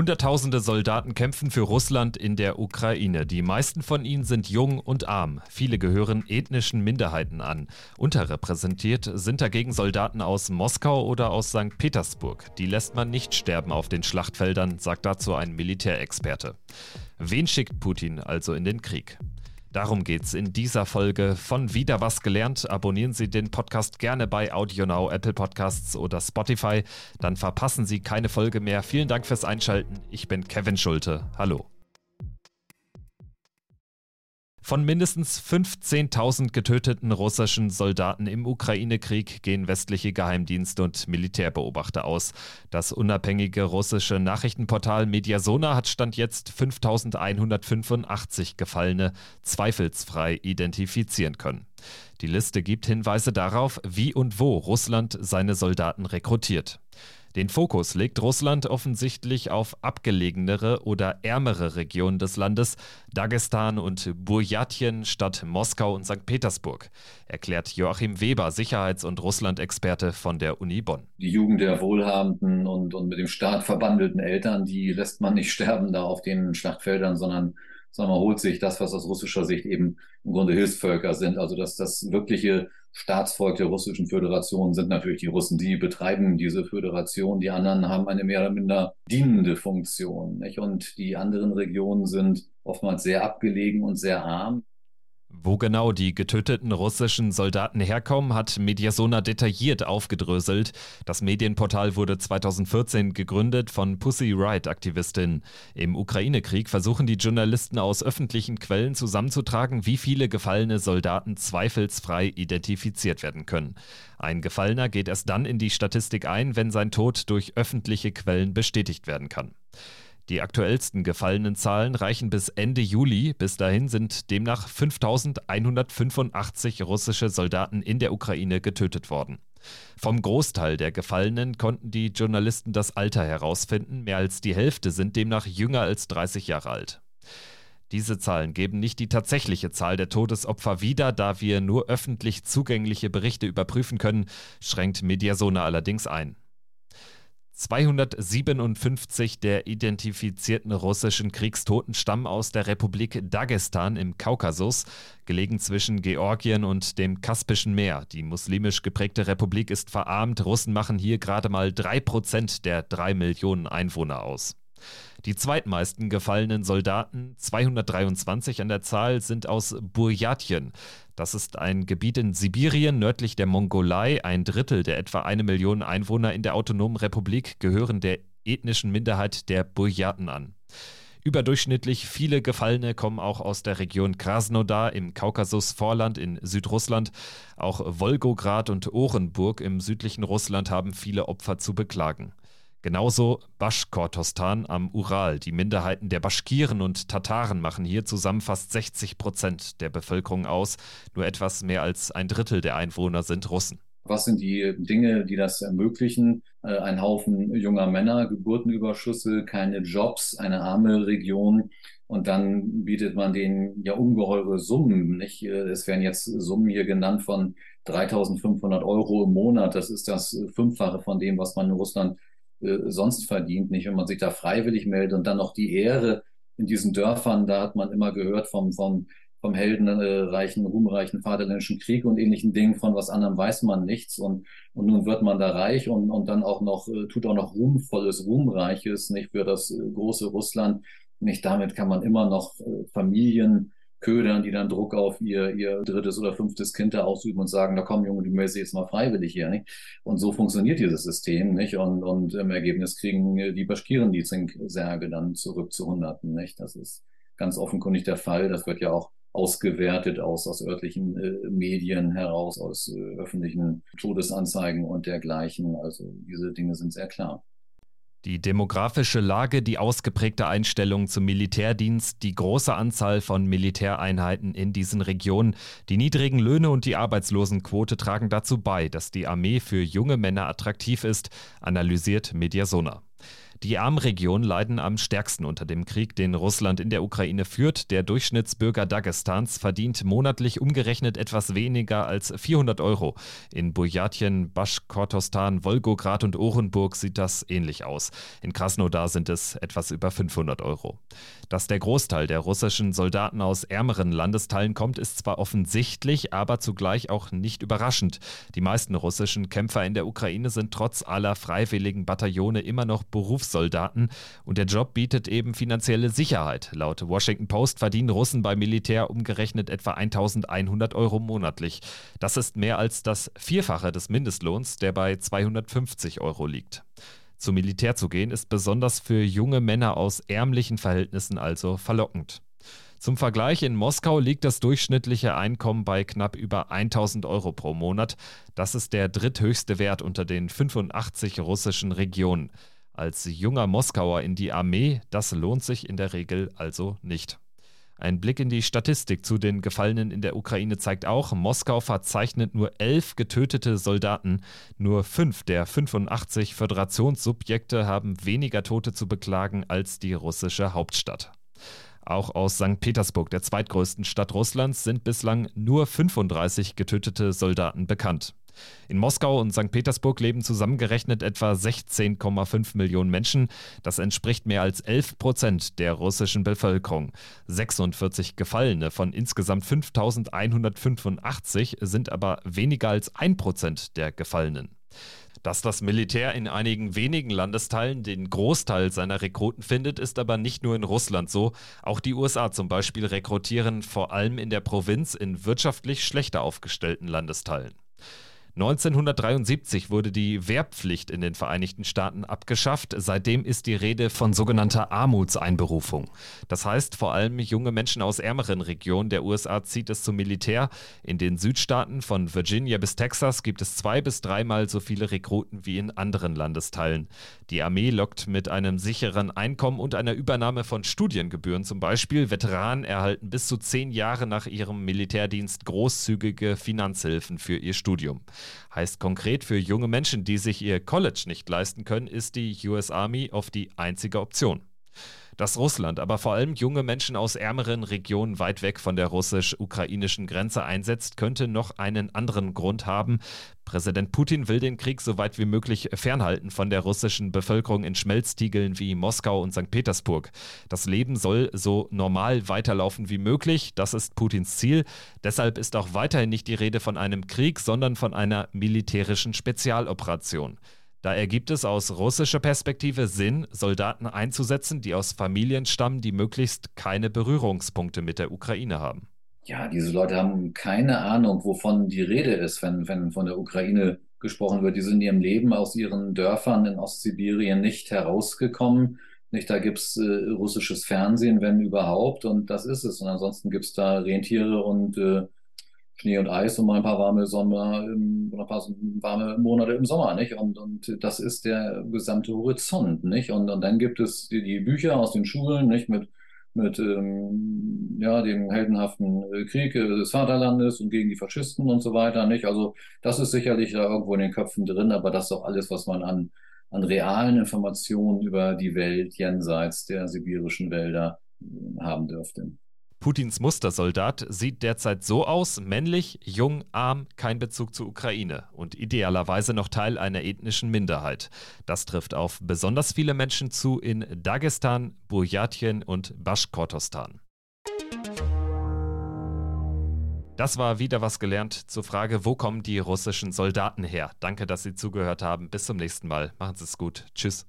Hunderttausende Soldaten kämpfen für Russland in der Ukraine. Die meisten von ihnen sind jung und arm. Viele gehören ethnischen Minderheiten an. Unterrepräsentiert sind dagegen Soldaten aus Moskau oder aus St. Petersburg. Die lässt man nicht sterben auf den Schlachtfeldern, sagt dazu ein Militärexperte. Wen schickt Putin also in den Krieg? Darum geht's in dieser Folge von Wieder was gelernt. Abonnieren Sie den Podcast gerne bei AudioNow, Apple Podcasts oder Spotify. Dann verpassen Sie keine Folge mehr. Vielen Dank fürs Einschalten. Ich bin Kevin Schulte. Hallo. Von mindestens 15.000 getöteten russischen Soldaten im Ukraine-Krieg gehen westliche Geheimdienste und Militärbeobachter aus. Das unabhängige russische Nachrichtenportal Mediazona hat Stand jetzt 5.185 Gefallene zweifelsfrei identifizieren können. Die Liste gibt Hinweise darauf, wie und wo Russland seine Soldaten rekrutiert. Den Fokus legt Russland offensichtlich auf abgelegenere oder ärmere Regionen des Landes, Dagestan und Burjatien statt Moskau und St. Petersburg, erklärt Joachim Weber, Sicherheits- und Russland-Experte von der Uni Bonn. Die Jugend der wohlhabenden und mit dem Staat verbandelten Eltern, die lässt man nicht sterben da auf den Schlachtfeldern, sondern man holt sich das, was aus russischer Sicht eben im Grunde Hilfsvölker sind. Also das wirkliche Staatsvolk der Russischen Föderation sind natürlich die Russen, die betreiben diese Föderation. Die anderen haben eine mehr oder minder dienende Funktion, nicht? Und die anderen Regionen sind oftmals sehr abgelegen und sehr arm. Wo genau die getöteten russischen Soldaten herkommen, hat Mediazona detailliert aufgedröselt. Das Medienportal wurde 2014 gegründet von Pussy Riot-Aktivistinnen. Im Ukraine-Krieg versuchen die Journalisten aus öffentlichen Quellen zusammenzutragen, wie viele gefallene Soldaten zweifelsfrei identifiziert werden können. Ein Gefallener geht erst dann in die Statistik ein, wenn sein Tod durch öffentliche Quellen bestätigt werden kann. Die aktuellsten gefallenen Zahlen reichen bis Ende Juli. Bis dahin sind demnach 5.185 russische Soldaten in der Ukraine getötet worden. Vom Großteil der Gefallenen konnten die Journalisten das Alter herausfinden. Mehr als die Hälfte sind demnach jünger als 30 Jahre alt. Diese Zahlen geben nicht die tatsächliche Zahl der Todesopfer wieder, da wir nur öffentlich zugängliche Berichte überprüfen können, schränkt Mediazona allerdings ein. 257 der identifizierten russischen Kriegstoten stammen aus der Republik Dagestan im Kaukasus, gelegen zwischen Georgien und dem Kaspischen Meer. Die muslimisch geprägte Republik ist verarmt. Russen machen hier gerade mal 3% der 3 Millionen Einwohner aus. Die zweitmeisten gefallenen Soldaten, 223 an der Zahl, sind aus Burjatien. Das ist ein Gebiet in Sibirien nördlich der Mongolei. Ein Drittel der etwa 1 Million Einwohner in der autonomen Republik gehören der ethnischen Minderheit der Burjaten an. Überdurchschnittlich viele Gefallene kommen auch aus der Region Krasnodar im Kaukasus-Vorland in Südrussland. Auch Wolgograd und Orenburg im südlichen Russland haben viele Opfer zu beklagen. Genauso Baschkortostan am Ural. Die Minderheiten der Baschkiren und Tataren machen hier zusammen fast 60% der Bevölkerung aus. Nur etwas mehr als ein Drittel der Einwohner sind Russen. Was sind die Dinge, die das ermöglichen? Ein Haufen junger Männer, Geburtenüberschüsse, keine Jobs, eine arme Region. Und dann bietet man denen ja ungeheure Summen, nicht? Es werden jetzt Summen hier genannt von 3.500 Euro im Monat. Das ist das Fünffache von dem, was man in Russland sonst verdient, nicht, wenn man sich da freiwillig meldet und dann noch die Ehre in diesen Dörfern, da hat man immer gehört vom heldenreichen, ruhmreichen Vaterländischen Krieg und ähnlichen Dingen, von was anderem weiß man nichts und nun wird man da reich und dann auch noch, tut auch noch Ruhmvolles, Ruhmreiches, nicht, für das große Russland, nicht, damit kann man immer noch Familien ködern, die dann Druck auf ihr 3. oder 5. Kind da ausüben und sagen, na komm Junge, du meldest jetzt mal freiwillig hier, nicht? Und so funktioniert dieses System, nicht? Und im Ergebnis kriegen die Baschkiren die Zinksärge dann zurück zu Hunderten, nicht? Das ist ganz offenkundig der Fall. Das wird ja auch ausgewertet aus örtlichen Medien heraus, aus öffentlichen Todesanzeigen und dergleichen. Also diese Dinge sind sehr klar. Die demografische Lage, die ausgeprägte Einstellung zum Militärdienst, die große Anzahl von Militäreinheiten in diesen Regionen, die niedrigen Löhne und die Arbeitslosenquote tragen dazu bei, dass die Armee für junge Männer attraktiv ist, analysiert Mediazona. Die armen Regionen leiden am stärksten unter dem Krieg, den Russland in der Ukraine führt. Der Durchschnittsbürger Dagestans verdient monatlich umgerechnet etwas weniger als 400 Euro. In Burjatien, Baschkortostan, Wolgograd und Orenburg sieht das ähnlich aus. In Krasnodar sind es etwas über 500 Euro. Dass der Großteil der russischen Soldaten aus ärmeren Landesteilen kommt, ist zwar offensichtlich, aber zugleich auch nicht überraschend. Die meisten russischen Kämpfer in der Ukraine sind trotz aller freiwilligen Bataillone immer noch Berufssoldaten und der Job bietet eben finanzielle Sicherheit. Laut Washington Post verdienen Russen beim Militär umgerechnet etwa 1.100 Euro monatlich. Das ist mehr als das Vierfache des Mindestlohns, der bei 250 Euro liegt. Zum Militär zu gehen ist besonders für junge Männer aus ärmlichen Verhältnissen also verlockend. Zum Vergleich, in Moskau liegt das durchschnittliche Einkommen bei knapp über 1.000 Euro pro Monat. Das ist der dritthöchste Wert unter den 85 russischen Regionen. Als junger Moskauer in die Armee, das lohnt sich in der Regel also nicht. Ein Blick in die Statistik zu den Gefallenen in der Ukraine zeigt auch, Moskau verzeichnet nur 11 getötete Soldaten. Nur 5 der 85 Föderationssubjekte haben weniger Tote zu beklagen als die russische Hauptstadt. Auch aus St. Petersburg, der zweitgrößten Stadt Russlands, sind bislang nur 35 getötete Soldaten bekannt. In Moskau und St. Petersburg leben zusammengerechnet etwa 16,5 Millionen Menschen. Das entspricht mehr als 11% der russischen Bevölkerung. 46 Gefallene von insgesamt 5.185 sind aber weniger als 1% der Gefallenen. Dass das Militär in einigen wenigen Landesteilen den Großteil seiner Rekruten findet, ist aber nicht nur in Russland so. Auch die USA zum Beispiel rekrutieren vor allem in der Provinz in wirtschaftlich schlechter aufgestellten Landesteilen. 1973 wurde die Wehrpflicht in den Vereinigten Staaten abgeschafft. Seitdem ist die Rede von sogenannter Armutseinberufung. Das heißt, vor allem junge Menschen aus ärmeren Regionen der USA zieht es zum Militär. In den Südstaaten von Virginia bis Texas gibt es 2- bis 3-mal so viele Rekruten wie in anderen Landesteilen. Die Armee lockt mit einem sicheren Einkommen und einer Übernahme von Studiengebühren zum Beispiel. Veteranen erhalten bis zu 10 Jahre nach ihrem Militärdienst großzügige Finanzhilfen für ihr Studium. Heißt konkret, für junge Menschen, die sich ihr College nicht leisten können, ist die US Army oft die einzige Option. Dass Russland aber vor allem junge Menschen aus ärmeren Regionen weit weg von der russisch-ukrainischen Grenze einsetzt, könnte noch einen anderen Grund haben. Präsident Putin will den Krieg so weit wie möglich fernhalten von der russischen Bevölkerung in Schmelztiegeln wie Moskau und St. Petersburg. Das Leben soll so normal weiterlaufen wie möglich. Das ist Putins Ziel. Deshalb ist auch weiterhin nicht die Rede von einem Krieg, sondern von einer militärischen Spezialoperation. Da ergibt es aus russischer Perspektive Sinn, Soldaten einzusetzen, die aus Familien stammen, die möglichst keine Berührungspunkte mit der Ukraine haben. Ja, diese Leute haben keine Ahnung, wovon die Rede ist, wenn von der Ukraine gesprochen wird. Die sind in ihrem Leben aus ihren Dörfern in Ostsibirien nicht herausgekommen. Nicht, da gibt's russisches Fernsehen, wenn überhaupt, und das ist es. Und ansonsten gibt's da Rentiere und Schnee und Eis und mal ein paar warme Sommer, ein paar warme Monate im Sommer, nicht? Und das ist der gesamte Horizont, nicht? Und dann gibt es die Bücher aus den Schulen, nicht? Mit dem heldenhaften Krieg des Vaterlandes und gegen die Faschisten und so weiter, nicht? Also, das ist sicherlich da irgendwo in den Köpfen drin, aber das ist auch alles, was man an realen Informationen über die Welt jenseits der sibirischen Wälder haben dürfte. Putins Mustersoldat sieht derzeit so aus: männlich, jung, arm, kein Bezug zur Ukraine und idealerweise noch Teil einer ethnischen Minderheit. Das trifft auf besonders viele Menschen zu in Dagestan, Burjatien und Baschkortostan. Das war wieder was gelernt zur Frage, wo kommen die russischen Soldaten her? Danke, dass Sie zugehört haben. Bis zum nächsten Mal. Machen Sie es gut. Tschüss.